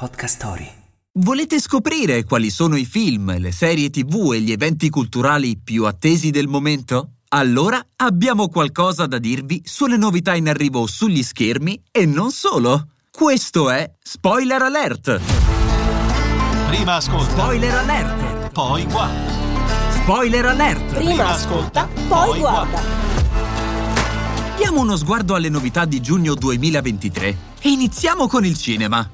Podcast Story. Volete scoprire quali sono i film, le serie TV e gli eventi culturali più attesi del momento? Allora abbiamo qualcosa da dirvi sulle novità in arrivo sugli schermi e non solo. Questo è Spoiler Alert. Prima ascolta. Spoiler Alert. Poi guarda. Spoiler Alert. Prima ascolta, poi guarda. Diamo uno sguardo alle novità di giugno 2023 e iniziamo con il cinema.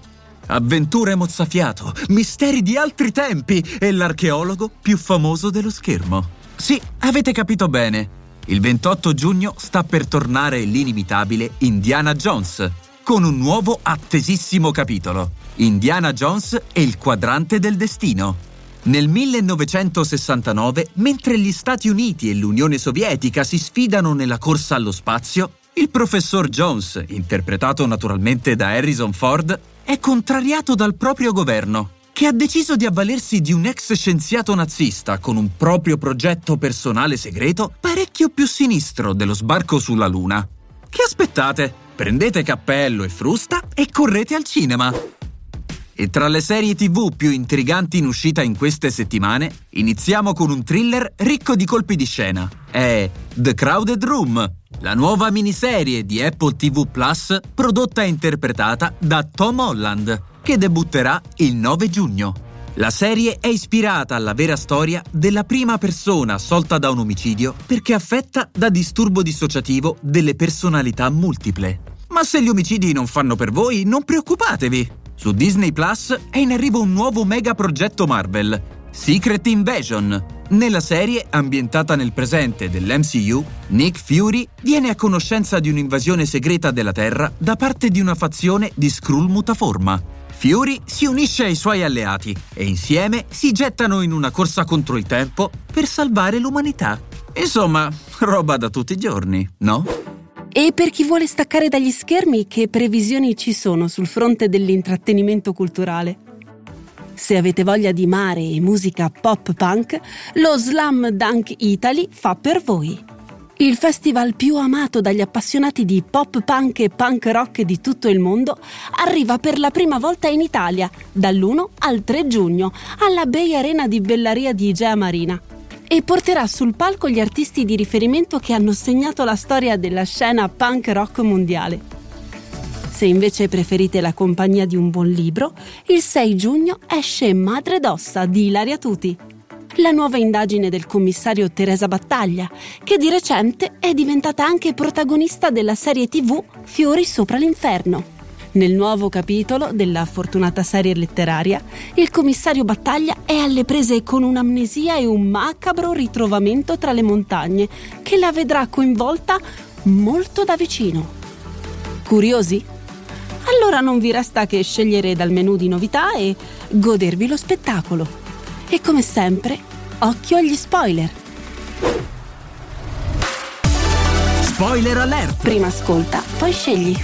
Avventure mozzafiato, misteri di altri tempi e l'archeologo più famoso dello schermo. Sì, avete capito bene. Il 28 giugno sta per tornare l'inimitabile Indiana Jones, con un nuovo attesissimo capitolo, Indiana Jones e il quadrante del destino. Nel 1969, mentre gli Stati Uniti e l'Unione Sovietica si sfidano nella corsa allo spazio, il professor Jones, interpretato naturalmente da Harrison Ford, è contrariato dal proprio governo, che ha deciso di avvalersi di un ex scienziato nazista con un proprio progetto personale segreto parecchio più sinistro dello sbarco sulla Luna. Che aspettate? Prendete cappello e frusta e correte al cinema! E tra le serie TV più intriganti in uscita in queste settimane, iniziamo con un thriller ricco di colpi di scena. È The Crowded Room, la nuova miniserie di Apple TV Plus prodotta e interpretata da Tom Holland, che debutterà il 9 giugno. La serie è ispirata alla vera storia della prima persona assolta da un omicidio perché affetta da disturbo dissociativo delle personalità multiple. Ma se gli omicidi non fanno per voi, non preoccupatevi! Su Disney Plus è in arrivo un nuovo mega progetto Marvel, Secret Invasion. Nella serie, ambientata nel presente dell'MCU, Nick Fury viene a conoscenza di un'invasione segreta della Terra da parte di una fazione di Skrull mutaforma. Fury si unisce ai suoi alleati e insieme si gettano in una corsa contro il tempo per salvare l'umanità. Insomma, roba da tutti i giorni, no? E per chi vuole staccare dagli schermi, che previsioni ci sono sul fronte dell'intrattenimento culturale? Se avete voglia di mare e musica pop punk, lo Slam Dunk Italy fa per voi. Il festival più amato dagli appassionati di pop punk e punk rock di tutto il mondo arriva per la prima volta in Italia, dall'1 al 3 giugno, alla Bay Arena di Bellaria di Igea Marina. E porterà sul palco gli artisti di riferimento che hanno segnato la storia della scena punk rock mondiale. Se invece preferite la compagnia di un buon libro, il 6 giugno esce Madre d'ossa di Ilaria Tuti, la nuova indagine del commissario Teresa Battaglia, che di recente è diventata anche protagonista della serie TV Fiori sopra l'inferno. Nel nuovo capitolo della fortunata serie letteraria, il commissario Battaglia è alle prese con un'amnesia e un macabro ritrovamento tra le montagne che la vedrà coinvolta molto da vicino. Curiosi? Allora non vi resta che scegliere dal menù di novità e godervi lo spettacolo. E come sempre, occhio agli spoiler! Spoiler Alert! Prima ascolta, poi scegli.